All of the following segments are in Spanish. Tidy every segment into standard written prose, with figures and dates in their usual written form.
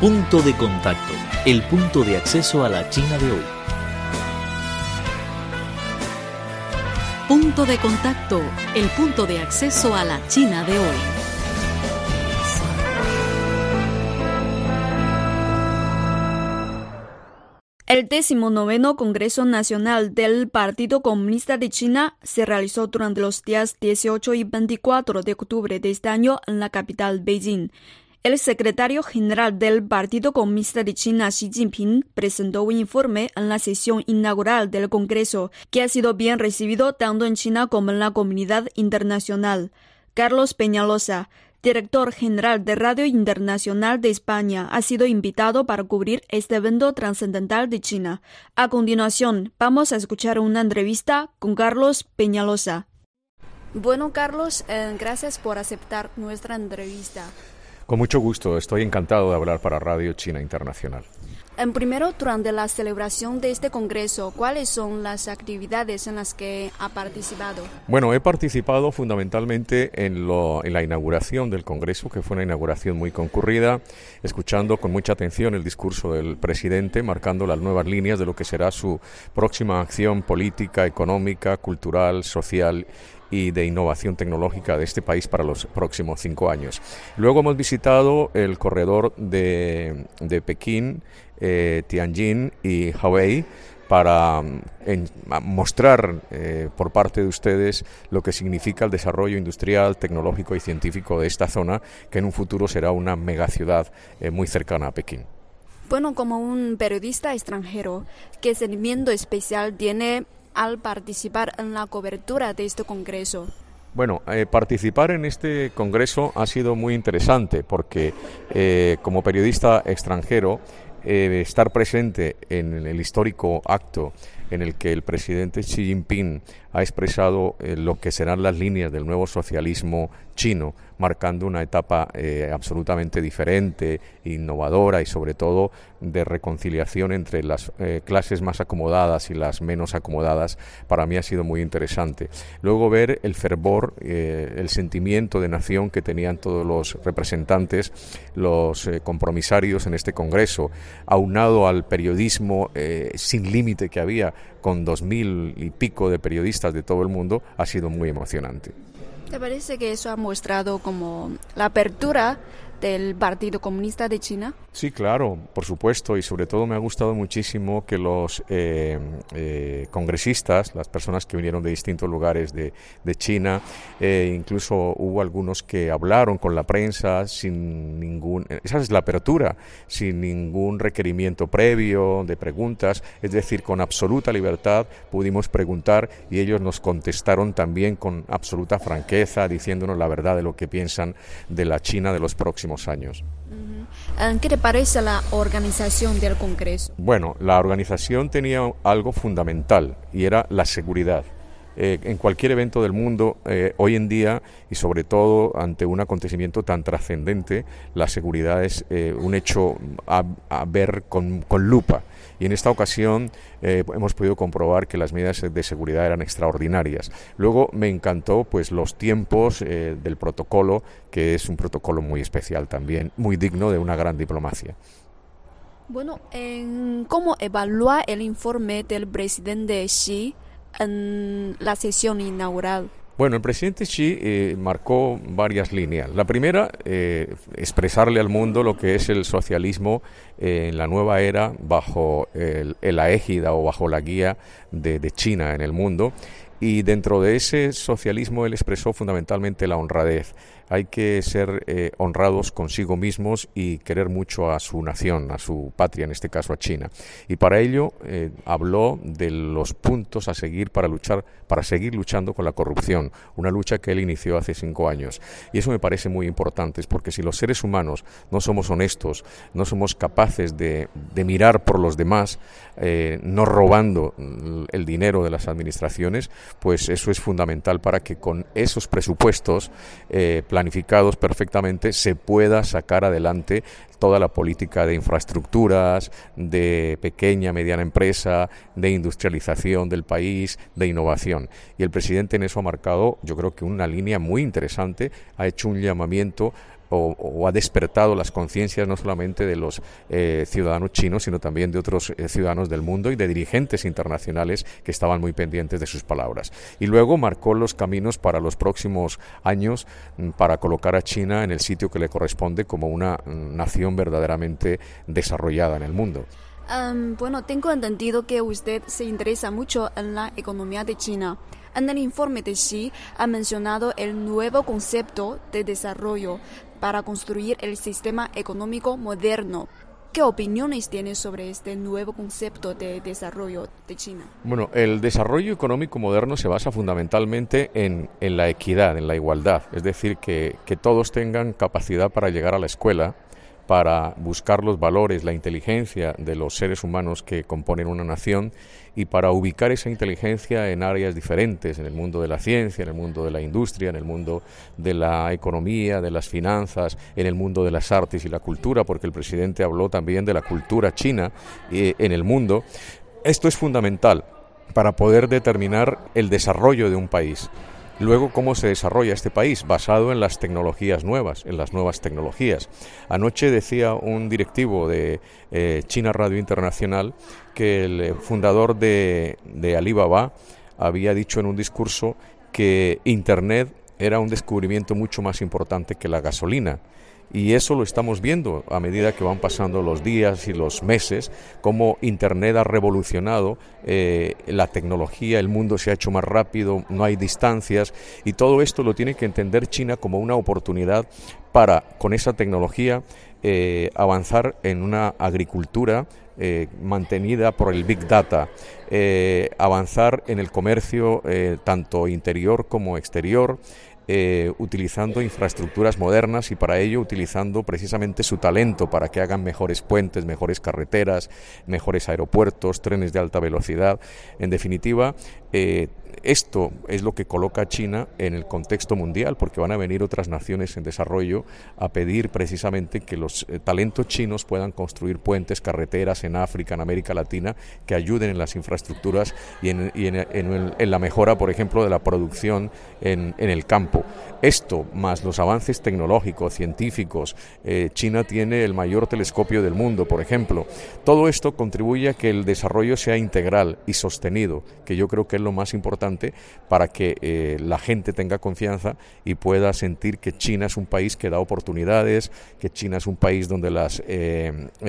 Punto de contacto, el punto de acceso a la China de hoy. Punto de contacto, el punto de acceso a la China de hoy. El 19º Congreso Nacional del Partido Comunista de China se realizó durante los días 18 y 24 de octubre de este año en la capital Beijing. El secretario general del Partido Comunista de China, Xi Jinping, presentó un informe en la sesión inaugural del Congreso, que ha sido bien recibido tanto en China como en la comunidad internacional. Carlos Peñaloza, director general de Radio Internacional de España, ha sido invitado para cubrir este evento trascendental de China. A continuación, vamos a escuchar una entrevista con Carlos Peñaloza. Bueno, Carlos, gracias por aceptar nuestra entrevista. Con mucho gusto, estoy encantado de hablar para Radio China Internacional. Primero, durante la celebración de este congreso, ¿cuáles son las actividades en las que ha participado? Bueno, he participado fundamentalmente en la inauguración del congreso, que fue una inauguración muy concurrida, escuchando con mucha atención el discurso del presidente, marcando las nuevas líneas de lo que será su próxima acción política, económica, cultural, social y de innovación tecnológica de este país para los próximos 5 años. Luego hemos visitado el corredor de Pekín, Tianjin y Hebei, para mostrar por parte de ustedes lo que significa el desarrollo industrial, tecnológico y científico de esta zona, que en un futuro será una megaciudad muy cercana a Pekín. Bueno, como un periodista extranjero, ¿qué sentimiento especial tiene al participar en la cobertura de este congreso? Bueno, participar en este congreso ha sido muy interesante porque como periodista extranjero, estar presente en el histórico acto en el que el presidente Xi Jinping ha expresado lo que serán las líneas del nuevo socialismo chino, marcando una etapa absolutamente diferente, innovadora y sobre todo de reconciliación entre las clases más acomodadas y las menos acomodadas, para mí ha sido muy interesante. Luego ver el fervor, el sentimiento de nación que tenían todos los representantes, los compromisarios en este congreso, aunado al periodismo sin límite que había, con 2000 y pico de periodistas de todo el mundo, ha sido muy emocionante. ¿Te parece que eso ha mostrado como la apertura del Partido Comunista de China? Sí, claro, por supuesto, y sobre todo me ha gustado muchísimo que los congresistas, las personas que vinieron de distintos lugares de China, incluso hubo algunos que hablaron con la prensa sin ningún... Esa es la apertura, sin ningún requerimiento previo de preguntas, es decir, con absoluta libertad pudimos preguntar y ellos nos contestaron también con absoluta franqueza, diciéndonos la verdad de lo que piensan de la China de los próximos años. ¿Qué te parece la organización del Congreso? Bueno, la organización tenía algo fundamental y era la seguridad. En cualquier evento del mundo, hoy en día, y sobre todo ante un acontecimiento tan trascendente, la seguridad es un hecho a ver con lupa. Y en esta ocasión hemos podido comprobar que las medidas de seguridad eran extraordinarias. Luego me encantó pues los tiempos del protocolo, que es un protocolo muy especial también, muy digno de una gran diplomacia. Bueno, ¿cómo evalúa el informe del presidente Xi en la sesión inaugural? Bueno, el presidente Xi marcó varias líneas. La primera, expresarle al mundo lo que es el socialismo en la nueva era bajo la égida o bajo la guía de China en el mundo. Y dentro de ese socialismo él expresó fundamentalmente la honradez. Hay que ser honrados consigo mismos y querer mucho a su nación, a su patria, en este caso a China. Y para ello habló de los puntos a seguir para seguir luchando con la corrupción, una lucha que él inició hace 5 años. Y eso me parece muy importante, porque si los seres humanos no somos honestos, no somos capaces de mirar por los demás, no robando el dinero de las administraciones, pues eso es fundamental para que con esos presupuestos planificados perfectamente se pueda sacar adelante toda la política de infraestructuras, de pequeña, mediana empresa, de industrialización del país, de innovación. Y el presidente en eso ha marcado, yo creo que una línea muy interesante, ha hecho un llamamiento o ha despertado las conciencias no solamente de los ciudadanos chinos, sino también de otros ciudadanos del mundo y de dirigentes internacionales que estaban muy pendientes de sus palabras. Y luego marcó los caminos para los próximos años para colocar a China en el sitio que le corresponde como una nación verdaderamente desarrollada en el mundo. Bueno, tengo entendido que usted se interesa mucho en la economía de China. En el informe de Xi ha mencionado el nuevo concepto de desarrollo para construir el sistema económico moderno. ¿Qué opiniones tienes sobre este nuevo concepto de desarrollo de China? Bueno, el desarrollo económico moderno se basa fundamentalmente en la equidad, en la igualdad. Es decir, que todos tengan capacidad para llegar a la escuela, para buscar los valores, la inteligencia de los seres humanos que componen una nación y para ubicar esa inteligencia en áreas diferentes, en el mundo de la ciencia, en el mundo de la industria, en el mundo de la economía, de las finanzas, en el mundo de las artes y la cultura, porque el presidente habló también de la cultura china en el mundo. Esto es fundamental para poder determinar el desarrollo de un país. Luego, ¿cómo se desarrolla este país? Basado en las tecnologías nuevas, en las nuevas tecnologías. Anoche decía un directivo de China Radio Internacional que el fundador de Alibaba había dicho en un discurso que Internet era un descubrimiento mucho más importante que la gasolina. Y eso lo estamos viendo a medida que van pasando los días y los meses, cómo Internet ha revolucionado la tecnología, el mundo se ha hecho más rápido, no hay distancias, y todo esto lo tiene que entender China como una oportunidad para, con esa tecnología, avanzar en una agricultura mantenida por el Big Data, avanzar en el comercio tanto interior como exterior, utilizando infraestructuras modernas y para ello utilizando precisamente su talento para que hagan mejores puentes, mejores carreteras, mejores aeropuertos, trenes de alta velocidad. En definitiva, esto es lo que coloca a China en el contexto mundial, porque van a venir otras naciones en desarrollo a pedir precisamente que los talentos chinos puedan construir puentes, carreteras en África, en América Latina, que ayuden en las infraestructuras y en la mejora, por ejemplo, de la producción en el campo. Esto, más los avances tecnológicos, científicos, China tiene el mayor telescopio del mundo, por ejemplo. Todo esto contribuye a que el desarrollo sea integral y sostenido, que yo creo que es lo más importante para que la gente tenga confianza y pueda sentir que China es un país que da oportunidades, que China es un país donde la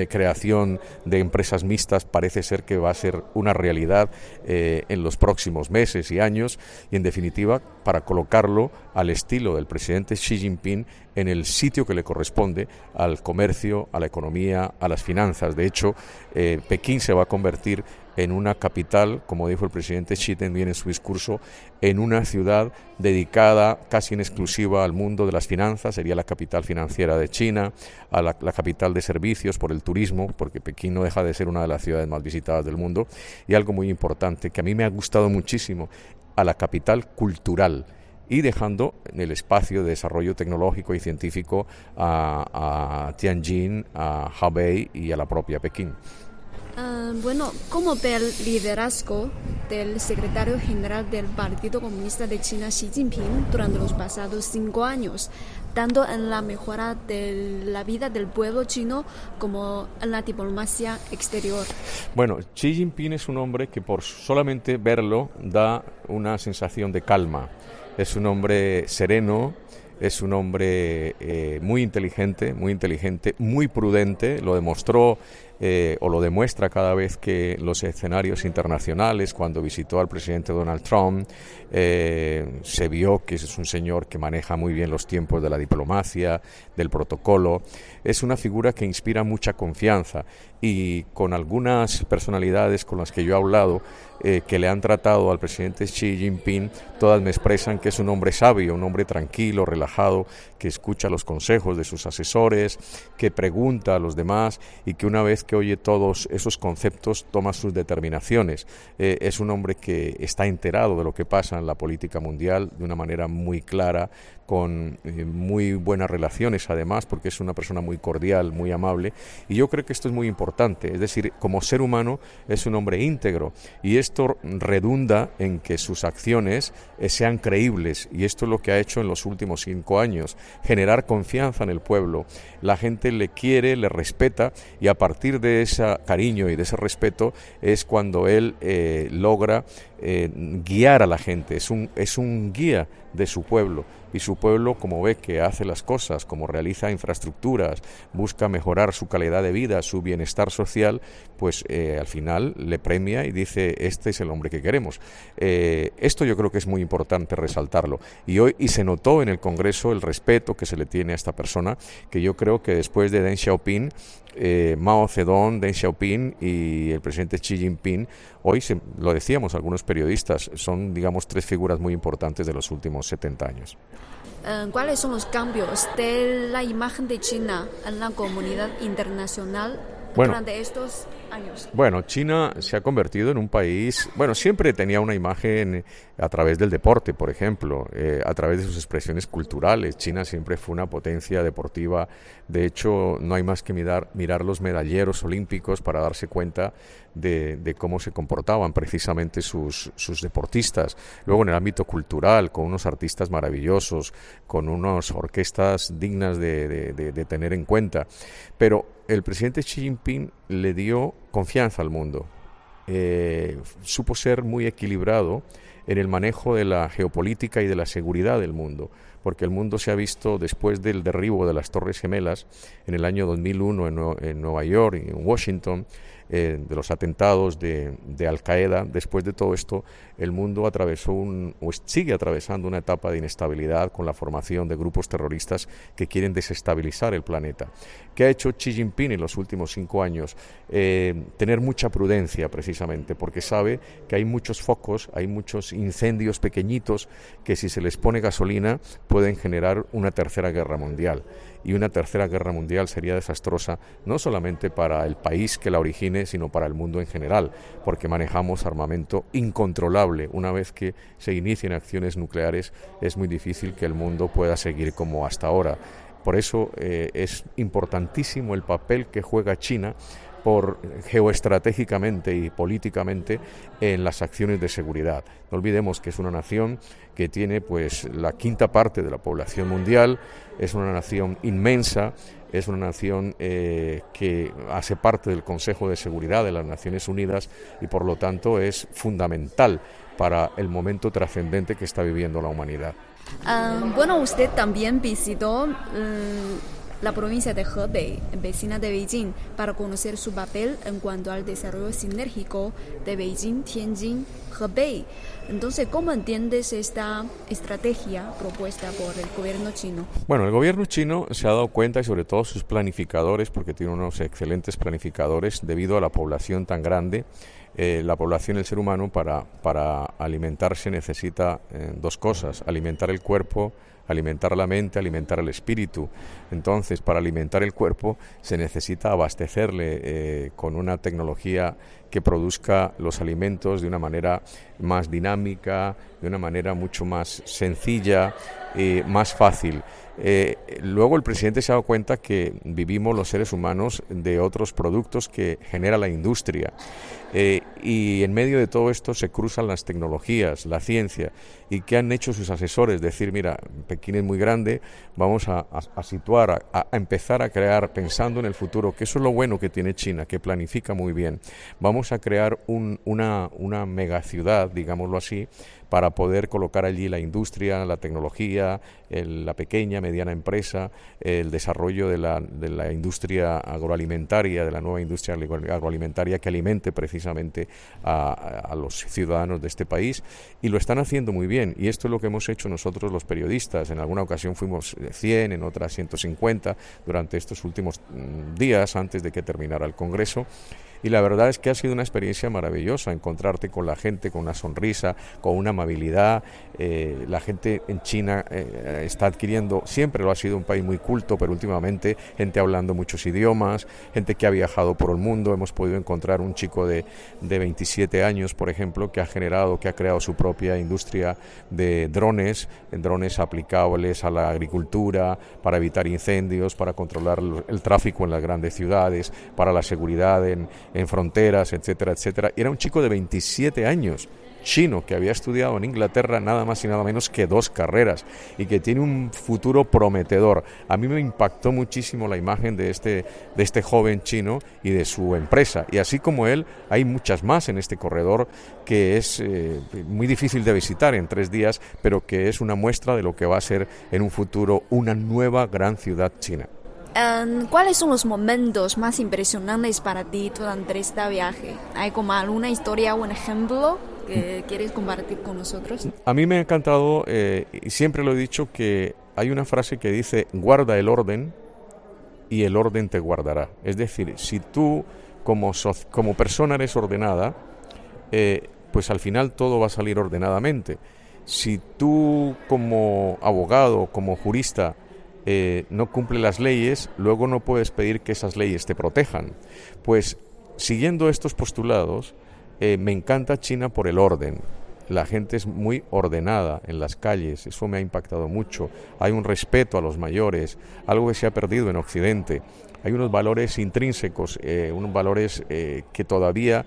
creación de empresas mixtas parece ser que va a ser una realidad en los próximos meses y años, y en definitiva para colocarlo al estilo del presidente Xi Jinping en el sitio que le corresponde al comercio, a la economía, a las finanzas. De hecho, Pekín se va a convertir en una capital, como dijo el presidente Xi también en su discurso, en una ciudad dedicada casi en exclusiva al mundo de las finanzas. Sería la capital financiera de China, a la capital de servicios por el turismo, porque Pekín no deja de ser una de las ciudades más visitadas del mundo. Y algo muy importante que a mí me ha gustado muchísimo, a la capital cultural, y dejando el espacio de desarrollo tecnológico y científico a Tianjin, a Hebei y a la propia Pekín. Bueno, ¿cómo ve el liderazgo del secretario general del Partido Comunista de China, Xi Jinping, durante los pasados 5 años, tanto en la mejora de la vida del pueblo chino como en la diplomacia exterior? Bueno, Xi Jinping es un hombre que por solamente verlo da una sensación de calma. Es un hombre sereno, es un hombre muy inteligente, muy prudente. Lo demostró o lo demuestra cada vez que los escenarios internacionales, cuando visitó al presidente Donald Trump, se vio que es un señor que maneja muy bien los tiempos de la diplomacia, del protocolo. Es una figura que inspira mucha confianza, y con algunas personalidades con las que yo he hablado que le han tratado al presidente Xi Jinping, todas me expresan que es un hombre sabio, un hombre tranquilo, relajado, que escucha los consejos de sus asesores, que pregunta a los demás y que una vez que oye todos esos conceptos toma sus determinaciones. Es un hombre que está enterado de lo que pasa en la política mundial de una manera muy clara, con muy buenas relaciones además, porque es una persona muy cordial, muy amable, y yo creo que esto es muy importante, es decir, como ser humano es un hombre íntegro, y esto redunda en que sus acciones sean creíbles, y esto es lo que ha hecho en los últimos 5 años, generar confianza en el pueblo. La gente le quiere, le respeta, y a partir de ese cariño y de ese respeto es cuando él logra guiar a la gente, es un guía de su pueblo, y su pueblo, como ve que hace las cosas, como realiza infraestructuras, busca mejorar su calidad de vida, su bienestar social, pues al final le premia y dice: este es el hombre que queremos. Esto yo creo que es muy importante resaltarlo, y se notó en el Congreso el respeto que se le tiene a esta persona, que yo creo que después de Deng Xiaoping, Mao Zedong, Deng Xiaoping y el presidente Xi Jinping, hoy lo decíamos algunos periodistas, son, digamos, 3 figuras muy importantes de los últimos 70 años. ¿Cuáles son los cambios de la imagen de China en la comunidad internacional durante estos años? Bueno, China se ha convertido en un país... Bueno, siempre tenía una imagen a través del deporte, por ejemplo, a través de sus expresiones culturales. China siempre fue una potencia deportiva. De hecho, no hay más que mirar los medalleros olímpicos para darse cuenta de cómo se comportaban precisamente sus deportistas. Luego, en el ámbito cultural, con unos artistas maravillosos, con unas orquestas dignas de tener en cuenta. Pero el presidente Xi Jinping le dio confianza al mundo. Supo ser muy equilibrado en el manejo de la geopolítica y de la seguridad del mundo, porque el mundo se ha visto, después del derribo de las Torres Gemelas en el año 2001 en Nueva York y en Washington, de los atentados de Al-Qaeda, después de todo esto, el mundo atravesó o sigue atravesando una etapa de inestabilidad con la formación de grupos terroristas que quieren desestabilizar el planeta. ¿Qué ha hecho Xi Jinping en los últimos 5 años? Tener mucha prudencia, precisamente, porque sabe que hay muchos focos, hay muchos incendios pequeñitos que, si se les pone gasolina, pueden generar una tercera guerra mundial. Y una tercera guerra mundial sería desastrosa no solamente para el país que la origine, sino para el mundo en general, porque manejamos armamento incontrolable. Una vez que se inicien acciones nucleares, es muy difícil que el mundo pueda seguir como hasta ahora. Por eso es importantísimo el papel que juega China por geoestratégicamente y políticamente en las acciones de seguridad. No olvidemos que es una nación que tiene pues la 5ª parte de la población mundial, es una nación inmensa, es una nación que hace parte del Consejo de Seguridad de las Naciones Unidas y por lo tanto es fundamental para el momento trascendente que está viviendo la humanidad. Bueno, usted también visitó la provincia de Hebei, vecina de Beijing, para conocer su papel en cuanto al desarrollo sinérgico de Beijing, Tianjin, Hebei. Entonces, ¿cómo entiendes esta estrategia propuesta por el gobierno chino? Bueno, el gobierno chino se ha dado cuenta, y sobre todo sus planificadores, porque tiene unos excelentes planificadores, debido a la población tan grande. La población, el ser humano, para alimentarse necesita 2 cosas: alimentar el cuerpo, alimentar la mente, alimentar el espíritu. Entonces, para alimentar el cuerpo se necesita abastecerle con una tecnología que produzca los alimentos de una manera más dinámica, de una manera mucho más sencilla, más fácil. Luego el presidente se ha dado cuenta que vivimos los seres humanos de otros productos que genera la industria, y en medio de todo esto se cruzan las tecnologías, la ciencia. ¿Y qué han hecho sus asesores? Decir: mira, Pekín es muy grande, vamos a situar, a empezar a crear pensando en el futuro, que eso es lo bueno que tiene China, que planifica muy bien. Vamos a crear una megaciudad, digámoslo así, para poder colocar allí la industria, la tecnología, la pequeña, mediana empresa, el desarrollo de la industria agroalimentaria, de la nueva industria agroalimentaria que alimente precisamente a los ciudadanos de este país, y lo están haciendo muy bien. Y esto es lo que hemos hecho nosotros los periodistas. En alguna ocasión fuimos 100, en otra 150 durante estos últimos días antes de que terminara el Congreso. Y la verdad es que ha sido una experiencia maravillosa encontrarte con la gente, con una sonrisa, con una amabilidad. La gente en China está adquiriendo, siempre lo ha sido un país muy culto, pero últimamente gente hablando muchos idiomas, gente que ha viajado por el mundo. Hemos podido encontrar un chico de 27 años, por ejemplo, que ha creado su propia industria de drones aplicables a la agricultura, para evitar incendios, para controlar el tráfico en las grandes ciudades, para la seguridad en fronteras, etcétera, etcétera. Era un chico de 27 años, chino, que había estudiado en Inglaterra nada más y nada menos que 2 carreras y que tiene un futuro prometedor. A mí me impactó muchísimo la imagen de este joven chino y de su empresa. Y así como él, hay muchas más en este corredor que es muy difícil de visitar en 3 días, pero que es una muestra de lo que va a ser en un futuro una nueva gran ciudad china. ¿Cuáles son los momentos más impresionantes para ti durante este viaje? ¿Hay como alguna historia o un ejemplo que quieres compartir con nosotros? A mí me ha encantado, y siempre lo he dicho, que hay una frase que dice: guarda el orden y el orden te guardará. Es decir, si tú como persona eres ordenada, pues al final todo va a salir ordenadamente. Si tú como abogado, como jurista, no cumple las leyes, luego no puedes pedir que esas leyes te protejan. Pues siguiendo estos postulados, me encanta China por el orden. La gente es muy ordenada en las calles, eso me ha impactado mucho. Hay un respeto a los mayores, algo que se ha perdido en Occidente. Hay unos valores intrínsecos, unos valores que todavía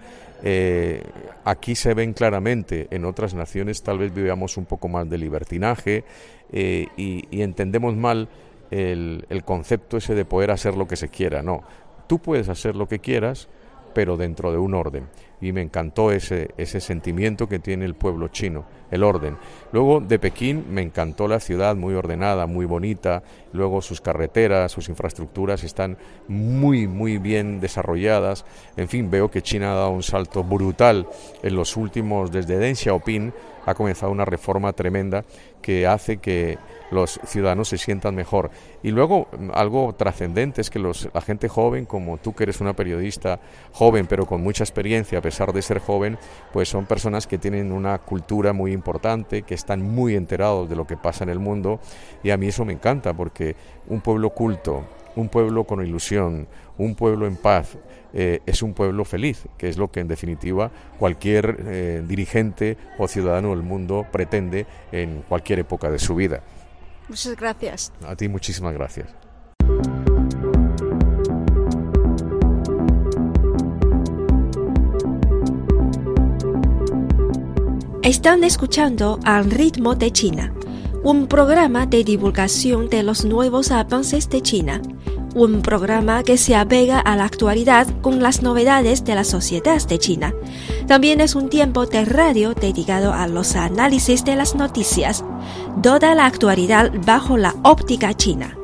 aquí se ven claramente. En otras naciones tal vez vivamos un poco más de libertinaje y entendemos mal el concepto ese de poder hacer lo que se quiera. No, tú puedes hacer lo que quieras, pero dentro de un orden. Y me encantó ese sentimiento que tiene el pueblo chino, el orden. Luego de Pekín me encantó la ciudad, muy ordenada, muy bonita. Luego sus carreteras, sus infraestructuras están muy, muy bien desarrolladas. En fin, veo que China ha dado un salto brutal en los últimos, desde Deng Xiaoping ha comenzado una reforma tremenda que hace que los ciudadanos se sientan mejor. Y luego algo trascendente es que la gente joven, como tú que eres una periodista joven pero con mucha experiencia a pesar de ser joven, pues son personas que tienen una cultura muy importante, que están muy enterados de lo que pasa en el mundo, y a mí eso me encanta porque un pueblo culto, un pueblo con ilusión, un pueblo en paz, es un pueblo feliz, que es lo que en definitiva cualquier dirigente o ciudadano del mundo pretende en cualquier época de su vida. Muchas gracias. A ti muchísimas gracias. Están escuchando Al Ritmo de China, un programa de divulgación de los nuevos avances de China, un programa que se apega a la actualidad con las novedades de la sociedad de China. También es un tiempo de radio dedicado a los análisis de las noticias, toda la actualidad bajo la óptica china.